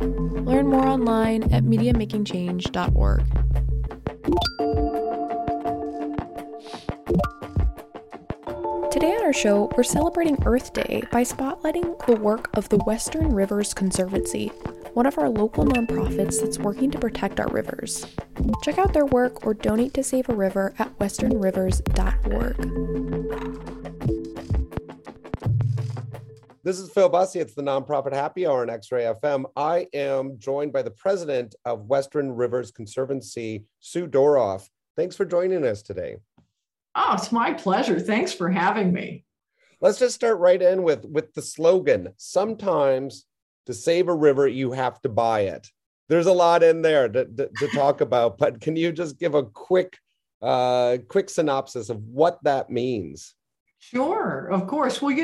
Learn more online at MediaMakingChange.org. Today on our show, we're celebrating Earth Day by spotlighting the work of the Western Rivers Conservancy, one of our local nonprofits that's working to protect our rivers. Check out their work or donate to save a river at WesternRivers.org. This is Phil Bussey. It's the Nonprofit Happy Hour on X-Ray FM. I am joined by the president of Western Rivers Conservancy, Sue Doroff. Thanks for joining us today. Oh, it's my pleasure. Thanks for having me. Let's just start right in with the slogan. Sometimes to save a river, you have to buy it. There's a lot in there to talk about, but can you just give a quick synopsis of what that means? Sure, of course. Well,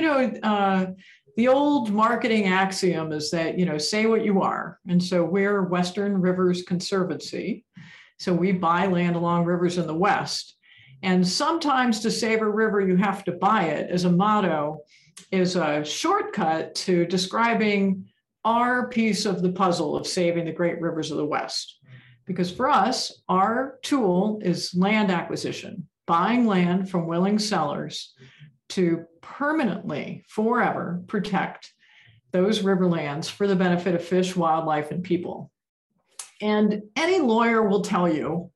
the old marketing axiom is that, say what you are. And so we're Western Rivers Conservancy. So we buy land along rivers in the West. And sometimes to save a river, you have to buy it as a motto is a shortcut to describing our piece of the puzzle of saving the great rivers of the West. Because for us, our tool is land acquisition, buying land from willing sellers to permanently, forever protect those riverlands for the benefit of fish, wildlife, and people. And any lawyer will tell you,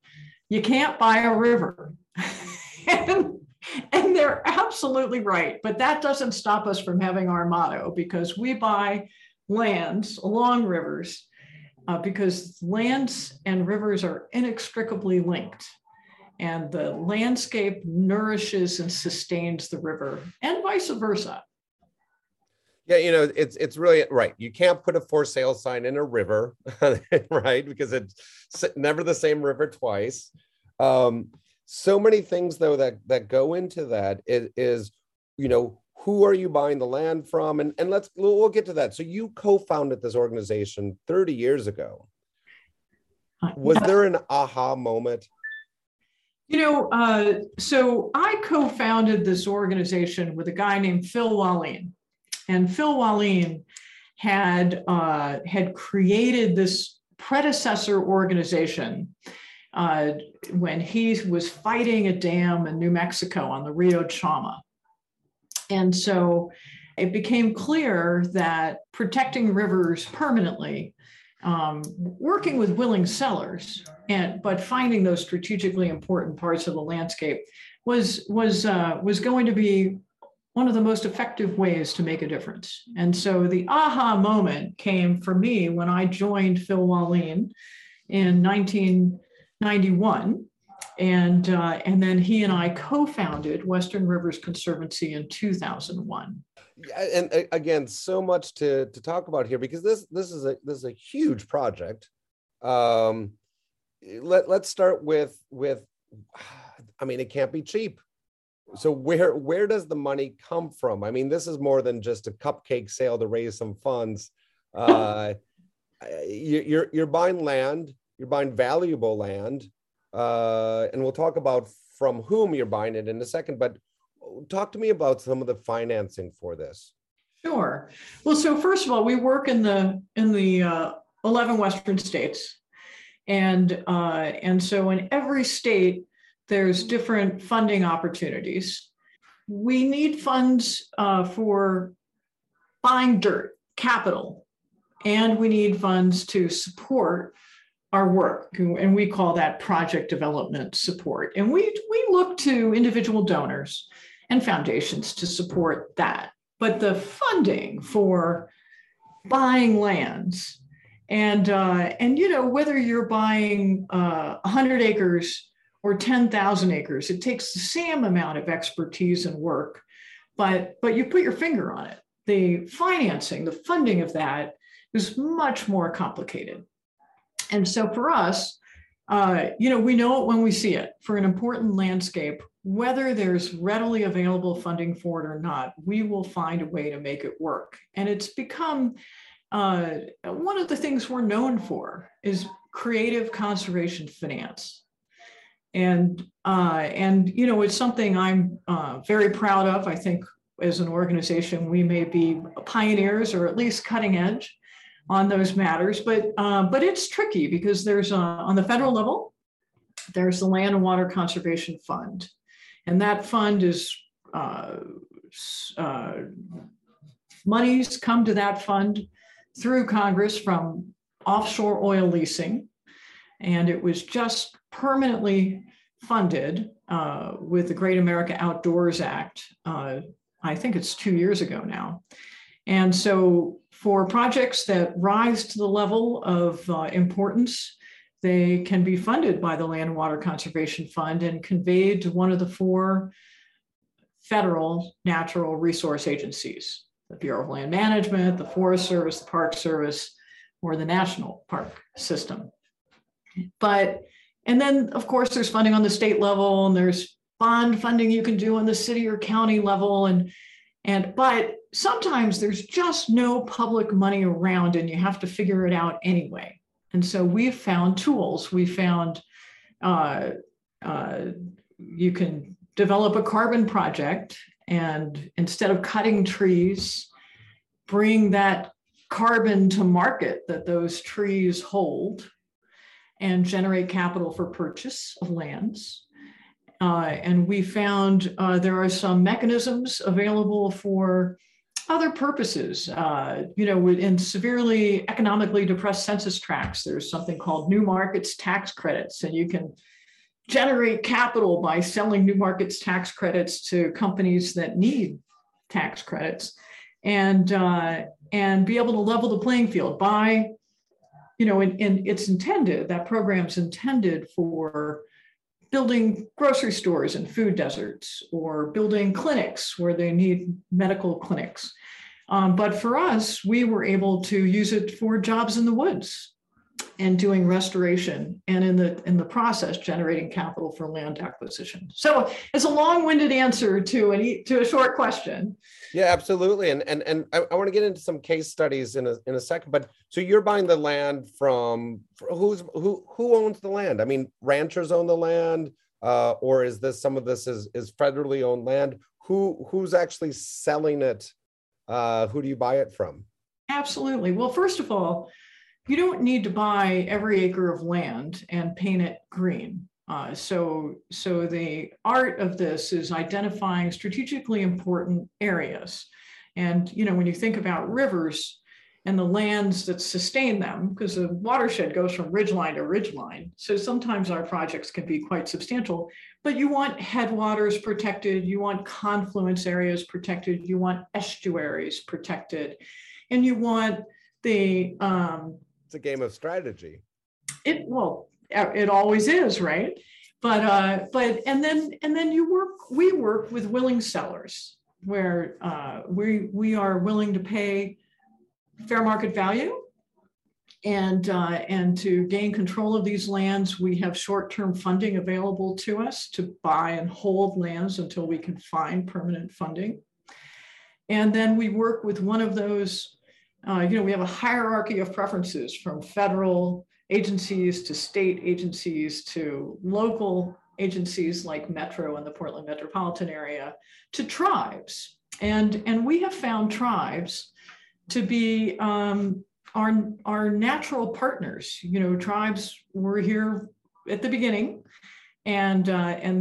you can't buy a river. and they're absolutely right. But that doesn't stop us from having our motto, because we buy lands along rivers because lands and rivers are inextricably linked. And the landscape nourishes and sustains the river, and vice versa. Yeah, it's really right. You can't put a for sale sign in a river, right? Because it's never the same river twice. So many things, though, that go into that. It is, who are you buying the land from? And we'll get to that. So you co-founded this organization 30 years ago. Was there an aha moment? So I co-founded this organization with a guy named Phil Wallin. And Phil Wallin had created this predecessor organization when he was fighting a dam in New Mexico on the Rio Chama. And so it became clear that protecting rivers permanently, working with willing sellers, but finding those strategically important parts of the landscape was going to be one of the most effective ways to make a difference. And so the aha moment came for me when I joined Phil Wallin in 1991, and then he and I co-founded Western Rivers Conservancy in 2001. And again, so much to talk about here, because this is a huge project. Let's start with it can't be cheap. So where does the money come from? I mean, this is more than just a cupcake sale to raise some funds. You're buying land, you're buying valuable land, and we'll talk about from whom you're buying it in a second, but talk to me about some of the financing for this. Sure. Well, so first of all, we work in the 11 Western states, and so in every state there's different funding opportunities. We need funds for buying dirt, capital, and we need funds to support our work, and we call that project development support. And we look to individual donors and foundations to support that. But the funding for buying lands and whether you're buying 100 acres or 10,000 acres, it takes the same amount of expertise and work, but you put your finger on it. The financing, the funding of that is much more complicated. And so for us, We know it when we see it for an important landscape, whether there's readily available funding for it or not, we will find a way to make it work. And it's become one of the things we're known for is creative conservation finance. And it's something I'm very proud of. I think as an organization, we may be pioneers or at least cutting edge on those matters, but it's tricky because there's on the federal level, there's the Land and Water Conservation Fund, and that fund is monies come to that fund through Congress from offshore oil leasing, and it was just permanently funded with the Great America Outdoors Act. I think it's 2 years ago now. And so for projects that rise to the level of importance, they can be funded by the Land and Water Conservation Fund and conveyed to one of the four federal natural resource agencies, the Bureau of Land Management, the Forest Service, the Park Service, or the National Park System. And then, of course, there's funding on the state level, and there's bond funding you can do on the city or county level, but sometimes there's just no public money around and you have to figure it out anyway. And so we've found tools. We found you can develop a carbon project and instead of cutting trees, bring that carbon to market that those trees hold and generate capital for purchase of lands. And we found there are some mechanisms available for other purposes. In severely economically depressed census tracts, there's something called New Markets Tax Credits, and you can generate capital by selling New Markets Tax Credits to companies that need tax credits, and be able to level the playing field by, that program's intended for building grocery stores in food deserts or building clinics where they need medical clinics. But for us, we were able to use it for jobs in the woods and doing restoration and in the process, generating capital for land acquisition. So it's a long-winded answer to a short question. Yeah, absolutely. And I want to get into some case studies in a second, but so you're buying the land from who owns the land? I mean, ranchers own the land, or is this, some of this is federally owned land? Who's actually selling it? Who do you buy it from? Absolutely. Well, first of all, you don't need to buy every acre of land and paint it green. So the art of this is identifying strategically important areas. And, when you think about rivers and the lands that sustain them, because the watershed goes from ridgeline to ridgeline. So sometimes our projects can be quite substantial, but you want headwaters protected, you want confluence areas protected, you want estuaries protected, and you want it's a game of strategy. It always is, right? But then we work with willing sellers where we are willing to pay fair market value, and to gain control of these lands, we have short-term funding available to us to buy and hold lands until we can find permanent funding. And then we work with one of those. We have a hierarchy of preferences from federal agencies to state agencies to local agencies like Metro and the Portland metropolitan area to tribes. And we have found tribes to be our natural partners. Tribes were here at the beginning, and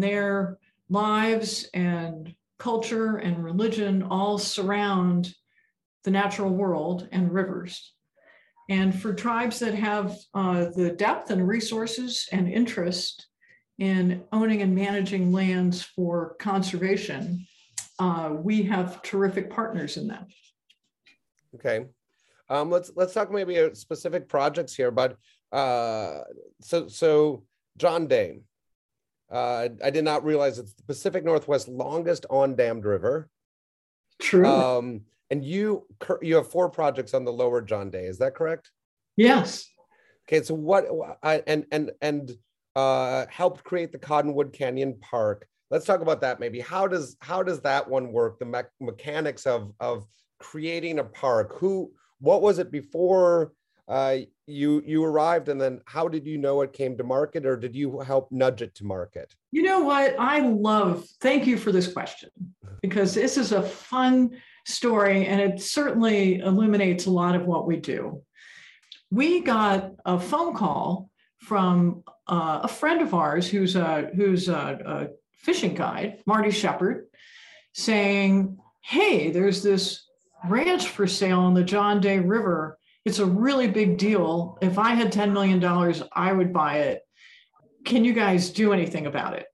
their lives and culture and religion all surround the natural world and rivers. And for tribes that have the depth and resources and interest in owning and managing lands for conservation, we have terrific partners in that. Okay, let's talk maybe about specific projects here, but so John Day, I did not realize it's the Pacific Northwest's longest on-dammed river. True. And you have four projects on the lower John Day, is that correct? Yes. Okay, so what, and helped create the Cottonwood Canyon Park. Let's talk about that maybe. How does that one work? The mechanics of creating a park. What was it before you arrived, and then how did you know it came to market, or did you help nudge it to market? You know what? Thank you for this question, because this is a fun story and it certainly illuminates a lot of what we do. We got a phone call from a friend of ours who's a fishing guide, Marty Shepard, saying, hey, there's this ranch for sale on the John Day River. It's a really big deal. If I had $10 million, I would buy it. Can you guys do anything about it?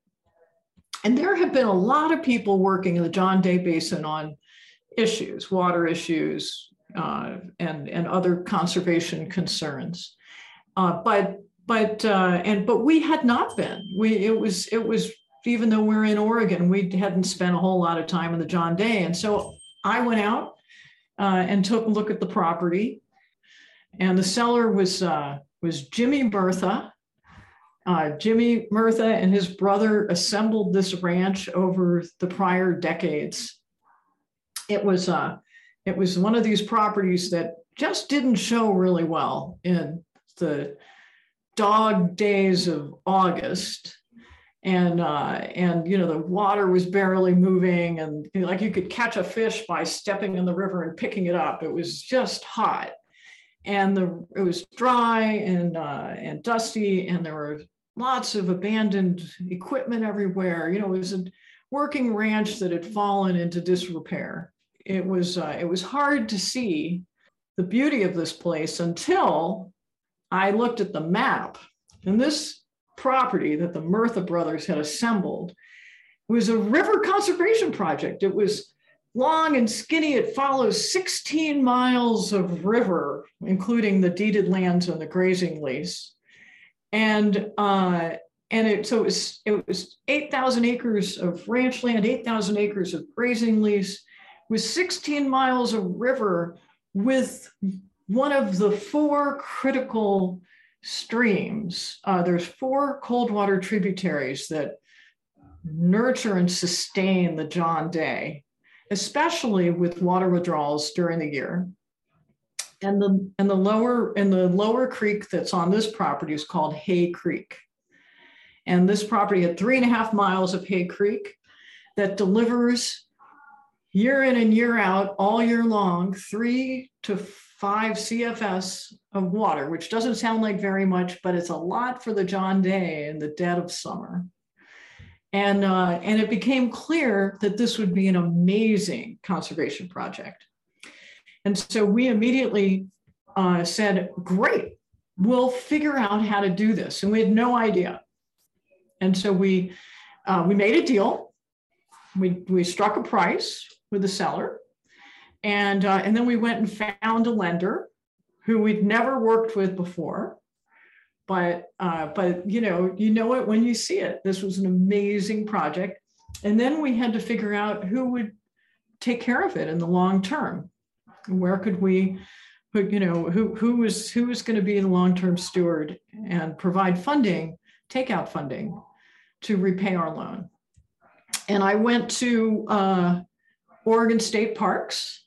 And there have been a lot of people working in the John Day Basin on issues, water issues, and other conservation concerns. But we had not been. It was even though we're in Oregon, we hadn't spent a whole lot of time in the John Day. And so I went out and took a look at the property. And the seller was Jimmy Murtha. Jimmy Murtha and his brother assembled this ranch over the prior decades. It was one of these properties that just didn't show really well in the dog days of August, and you know, the water was barely moving, and like you could catch a fish by stepping in the river and picking it up. It was just hot. And it was dry and dusty, and there were lots of abandoned equipment everywhere. You know, it was a working ranch that had fallen into disrepair. It was hard to see the beauty of this place until I looked at the map. And this property that the Murtha brothers had assembled was a river conservation project. It was long and skinny. It follows 16 miles of river, including the deeded lands and the grazing lease, and it was 8,000 acres of ranch land, 8,000 acres of grazing lease, with 16 miles of river, with one of the four critical streams. There's four coldwater tributaries that nurture and sustain the John Day, especially with water withdrawals during the year. And the lower creek that's on this property is called Hay Creek. And this property had 3.5 miles of Hay Creek that delivers year in and year out, all year long, 3 to 5 CFS of water, which doesn't sound like very much, but it's a lot for the John Day in the dead of summer. And it became clear that this would be an amazing conservation project. And so we immediately said, great, we'll figure out how to do this. And we had no idea. And so we made a deal. We struck a price with the seller. And then we went and found a lender who we'd never worked with before. But you know it when you see it. This was an amazing project. And then we had to figure out who would take care of it in the long term. Where could we, you know, who was going to be the long-term steward and provide funding, takeout funding, to repay our loan. And I went to Oregon State Parks,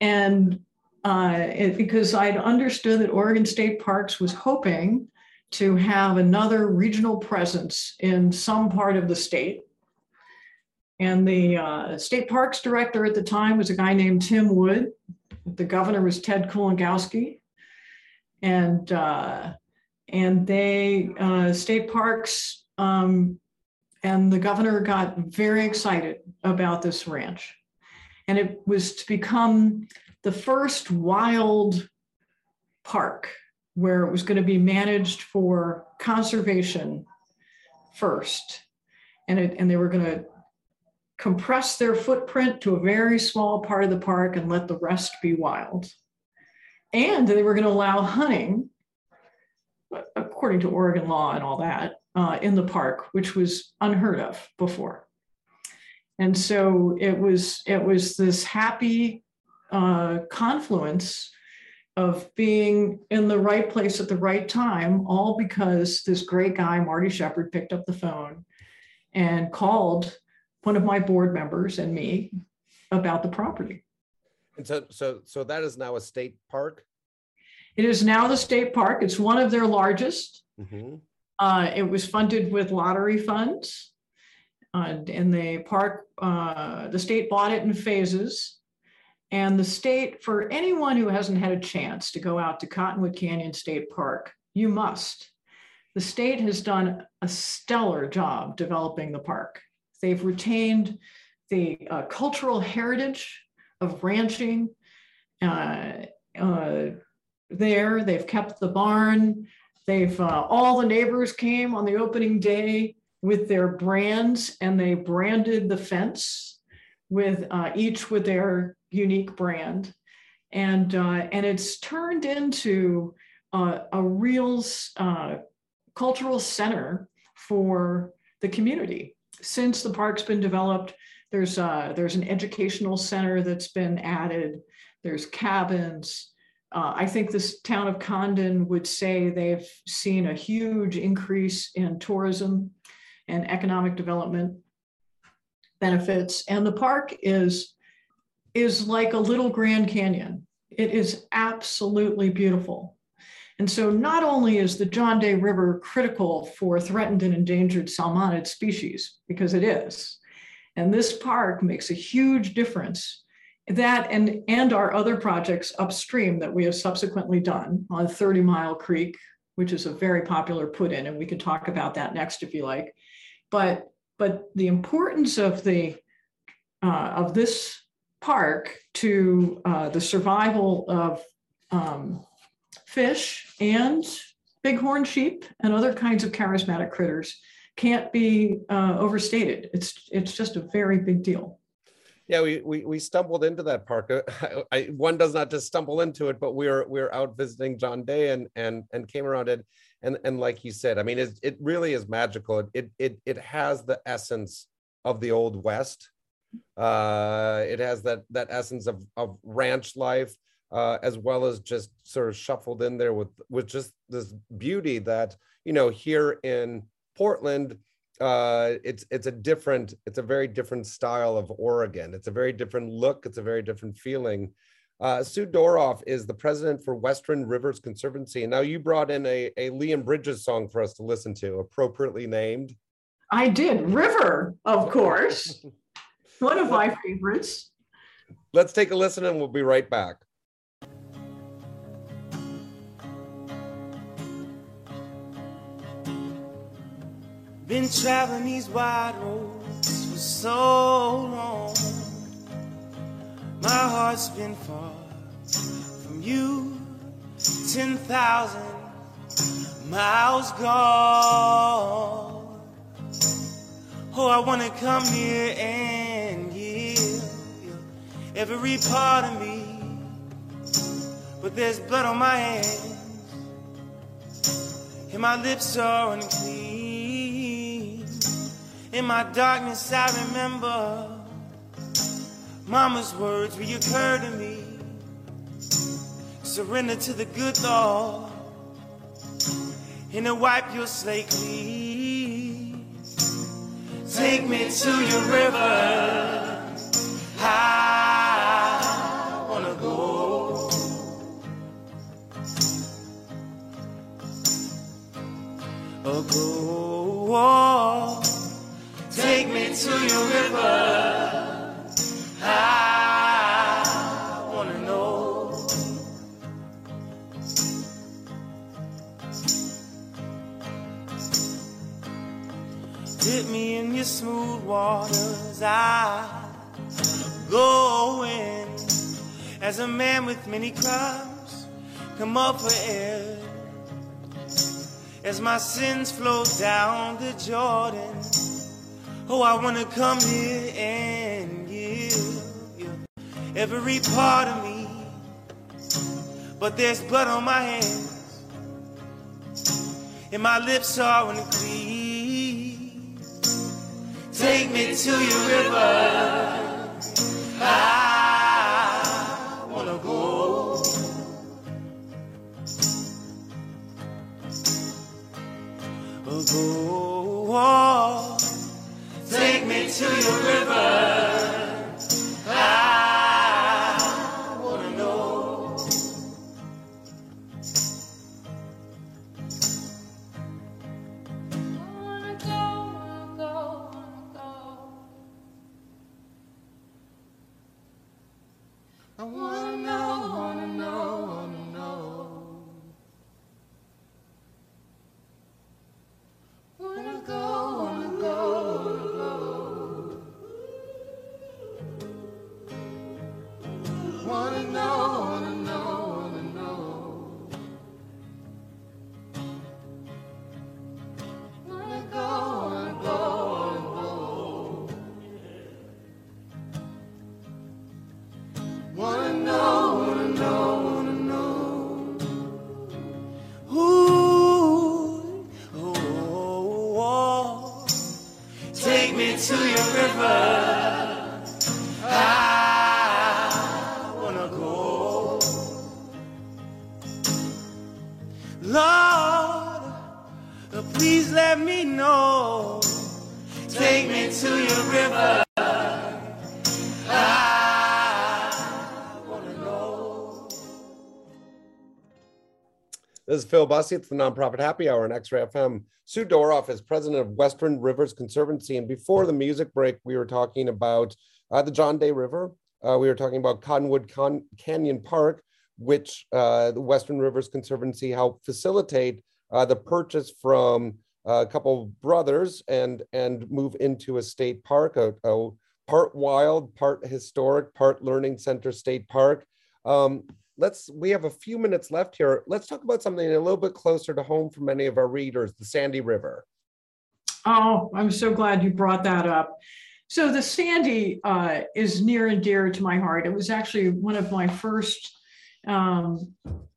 and because I'd understood that Oregon State Parks was hoping to have another regional presence in some part of the state. And the state parks director at the time was a guy named Tim Wood. The governor was Ted Kulongowski. And state parks and the governor got very excited about this ranch. And it was to become the first wild park where it was going to be managed for conservation first. And they were going to compress their footprint to a very small part of the park and let the rest be wild. And they were going to allow hunting, according to Oregon law and all that, in the park, which was unheard of before. And so it was this happy confluence of being in the right place at the right time, all because this great guy, Marty Shepard, picked up the phone and called one of my board members and me about the property. And so that is now a state park? It is now the state park. It's one of their largest. Mm-hmm. It was funded with lottery funds. And the park, the state bought it in phases. And the state, for anyone who hasn't had a chance to go out to Cottonwood Canyon State Park, you must. The state has done a stellar job developing the park. They've retained the cultural heritage of ranching there. They've kept the barn. They've all the neighbors came on the opening day with their brands, and they branded the fence with each with their unique brand, and it's turned into a real cultural center for the community. Since the park's been developed, there's an educational center that's been added. There's cabins. I think this town of Condon would say they've seen a huge increase in tourism and economic development benefits, and the park is like a little Grand Canyon. It is absolutely beautiful. And so not only is the John Day River critical for threatened and endangered salmonid species, because it is, and this park makes a huge difference, that and our other projects upstream that we have subsequently done on 30 Mile Creek, which is a very popular put-in, and we can talk about that next if you like. But the importance of the of this park to the survival of fish and bighorn sheep and other kinds of charismatic critters can't be overstated. It's just a very big deal. Yeah, we stumbled into that park. One does not just stumble into it, but we were out visiting John Day and came around it, and like you said, I mean, it really is magical. It has the essence of the Old West. It has that essence of ranch life, as well as just sort of shuffled in there with just this beauty that, you know, here in Portland, it's a very different style of Oregon. It's a very different look. It's a very different feeling. Sue Doroff is the president for Western Rivers Conservancy. And now you brought in a Liam Bridges song for us to listen to, appropriately named. I did. River, of course. One of my favorites. Let's take a listen and we'll be right back. Been traveling these wide roads for so long. My heart's been far from you. 10,000 miles gone. Oh, I wanna come near and give you every part of me, but there's blood on my hands, and my lips are unclean. In my darkness, I remember Mama's words reoccur to me. Surrender to the good Lord, and He'll wipe your slate clean. Take me to your river. I wanna go. Go. Take me to your river, I wanna know. Dip me in your smooth waters, I go in. As a man with many crimes, come up for air. As my sins flow down the Jordan, oh, I want to come here and give you every part of me, but there's blood on my hands, and my lips are unclean. Take me to your river, I want to go. Oh, oh, take me to your river, I wanna know. I wanna go, wanna go, wanna go. I wanna know, wanna know, wanna know. Wanna go, wanna go, wanna go. Wanna know, wanna know, wanna know. Wanna go, wanna go, wanna go. Wanna know, wanna know, wanna know. Ooh, oh, oh, oh. Take me to your river, I wanna go. Lord, please let me know. Take me to your river, I wanna know. This is Phil Bussey. It's the Nonprofit Happy Hour on X-Ray FM. Sue Doroff is president of Western Rivers Conservancy. And before the music break, we were talking about the John Day River. We were talking about Cottonwood Canyon Park, which the Western Rivers Conservancy helped facilitate the purchase from a couple of brothers and move into a state park, a part wild, part historic, part learning center state park. We have a few minutes left here. Let's talk about something a little bit closer to home for many of our readers, the Sandy River. Oh, I'm so glad you brought that up. So the Sandy is near and dear to my heart. It was actually one of my first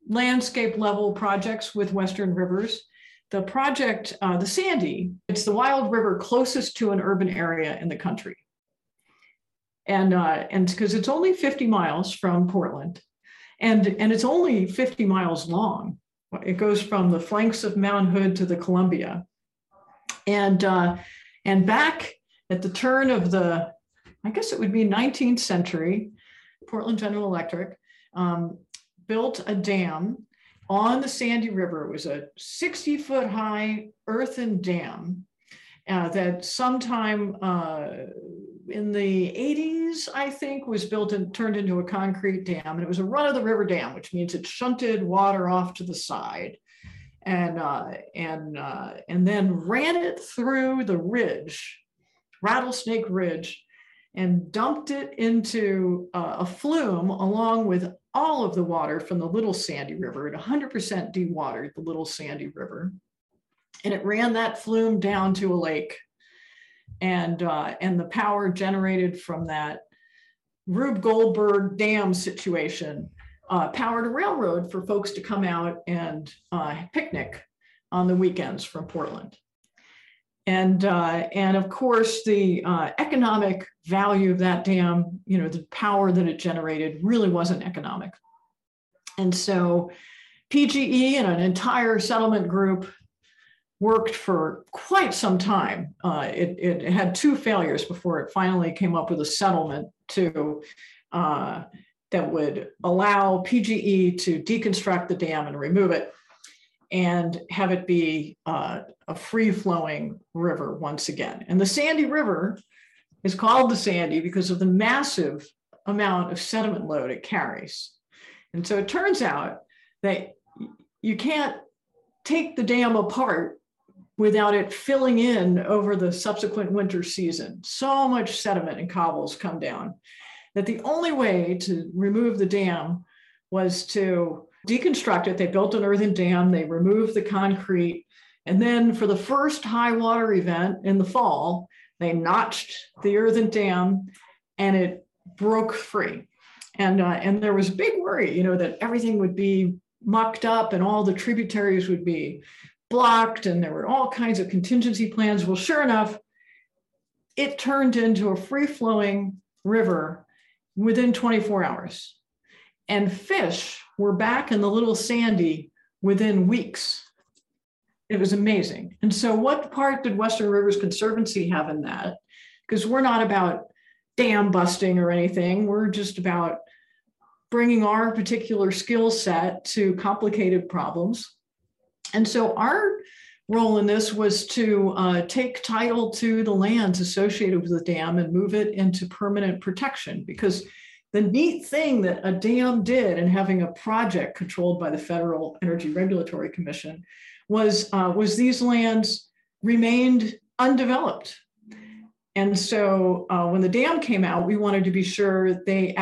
landscape level projects with Western Rivers. The project, the Sandy, it's the wild river closest to an urban area in the country. And because it's only 50 miles from Portland, and it's only 50 miles long. It goes from the flanks of Mount Hood to the Columbia. And back at the turn of the, I guess it would be 19th century, Portland General Electric built a dam on the Sandy River. It was a 60-foot high earthen dam that sometime in the 80s, I think, was built and turned into a concrete dam. And it was a run-of-the-river dam, which means it shunted water off to the side and then ran it through the ridge, Rattlesnake Ridge, and dumped it into a flume along with all of the water from the Little Sandy River. It 100% dewatered the Little Sandy River. And it ran that flume down to a lake. And the power generated from that Rube Goldberg Dam situation powered a railroad for folks to come out and picnic on the weekends from Portland. And of course, the economic value of that dam, you know, the power that it generated really wasn't economic. And so PGE and an entire settlement group worked for quite some time. It had two failures before it finally came up with a settlement to that would allow PGE to deconstruct the dam and remove it and have it be a free-flowing river once again. And the Sandy River is called the Sandy because of the massive amount of sediment load it carries. And so it turns out that you can't take the dam apart without it filling in over the subsequent winter season. So much sediment and cobbles come down that the only way to remove the dam was to deconstruct it. They built an earthen dam, they removed the concrete, and then for the first high water event in the fall, they notched the earthen dam and it broke free. And there was big worry, you know, that everything would be mucked up and all the tributaries would be blocked, and there were all kinds of contingency plans. Well, sure enough, it turned into a free-flowing river within 24 hours. And fish were back in the Little Sandy within weeks. It was amazing. And so what part did Western Rivers Conservancy have in that? Because we're not about dam busting or anything. We're just about bringing our particular skill set to complicated problems. And so our role in this was to take title to the lands associated with the dam and move it into permanent protection. Because the neat thing that a dam did in having a project controlled by the Federal Energy Regulatory Commission was these lands remained undeveloped. And so when the dam came out, we wanted to be sure they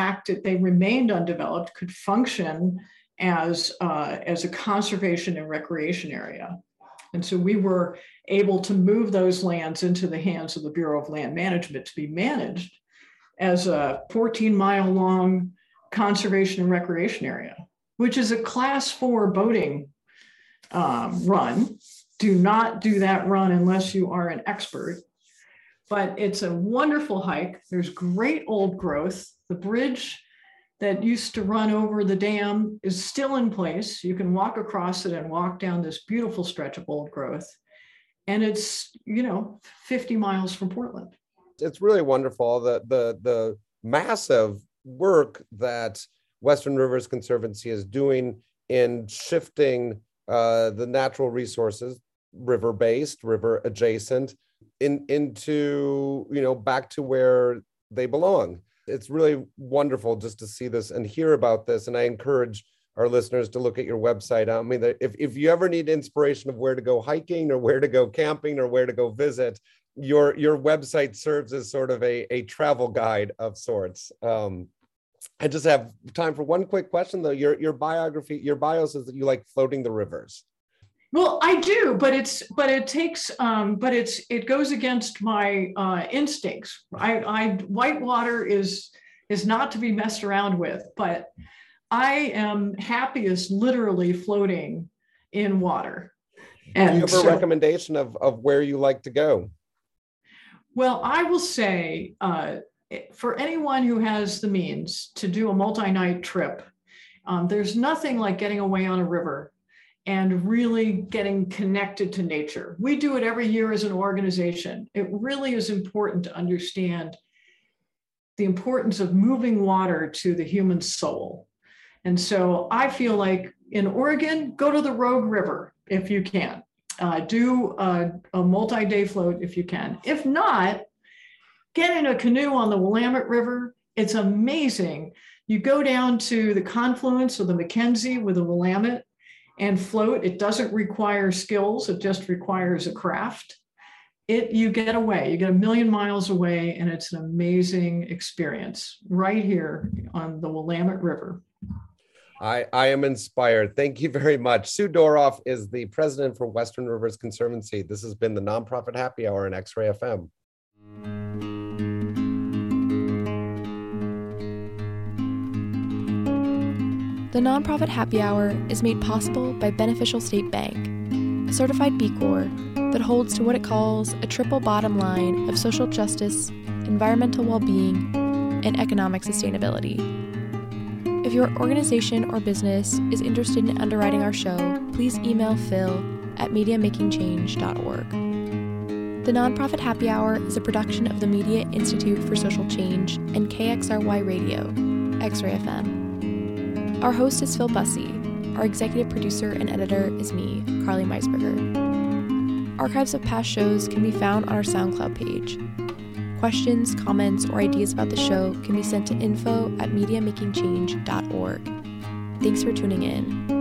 remained undeveloped, could function as a conservation and recreation area. And so we were able to move those lands into the hands of the Bureau of Land Management to be managed as a 14-mile long conservation and recreation area, which is a class 4 boating run. Do not do that run unless you are an expert, but it's a wonderful hike. There's great old growth. The bridge that used to run over the dam is still in place. You can walk across it and walk down this beautiful stretch of old growth. And it's, 50 miles from Portland. It's really wonderful, the massive work that Western Rivers Conservancy is doing in shifting the natural resources, river-based, river-adjacent, into, back to where they belong. It's really wonderful just to see this and hear about this. And I encourage our listeners to look at your website. I mean, if you ever need inspiration of where to go hiking or where to go camping or where to go visit, your website serves as sort of a travel guide of sorts. I just have time for one quick question though. Your bio says that you like floating the rivers. Well, I do, but it goes against my instincts. Whitewater is not to be messed around with, but I am happiest literally floating in water. And do you have a recommendation of where you like to go? Well, I will say for anyone who has the means to do a multi-night trip, there's nothing like getting away on a river and really getting connected to nature. We do it every year as an organization. It really is important to understand the importance of moving water to the human soul. And so I feel like in Oregon, go to the Rogue River if you can. Do a multi-day float if you can. If not, get in a canoe on the Willamette River. It's amazing. You go down to the confluence of the Mackenzie with the Willamette and float. It doesn't require skills, it just requires a craft. You get away, you get a million miles away, and it's an amazing experience right here on the Willamette River. I am inspired. Thank you very much. Sue Doroff is the president for Western Rivers Conservancy. This has been the Nonprofit Happy Hour on X-Ray FM. The Nonprofit Happy Hour is made possible by Beneficial State Bank, a certified B Corp that holds to what it calls a triple bottom line of social justice, environmental well-being, and economic sustainability. If your organization or business is interested in underwriting our show, please email Phil at MediaMakingChange.org. The Nonprofit Happy Hour is a production of the Media Institute for Social Change and KXRY Radio, X-Ray FM. Our host is Phil Bussey. Our executive producer and editor is me, Carly Meisberger. Archives of past shows can be found on our SoundCloud page. Questions, comments, or ideas about the show can be sent to info@MediaMakingChange.org. Thanks for tuning in.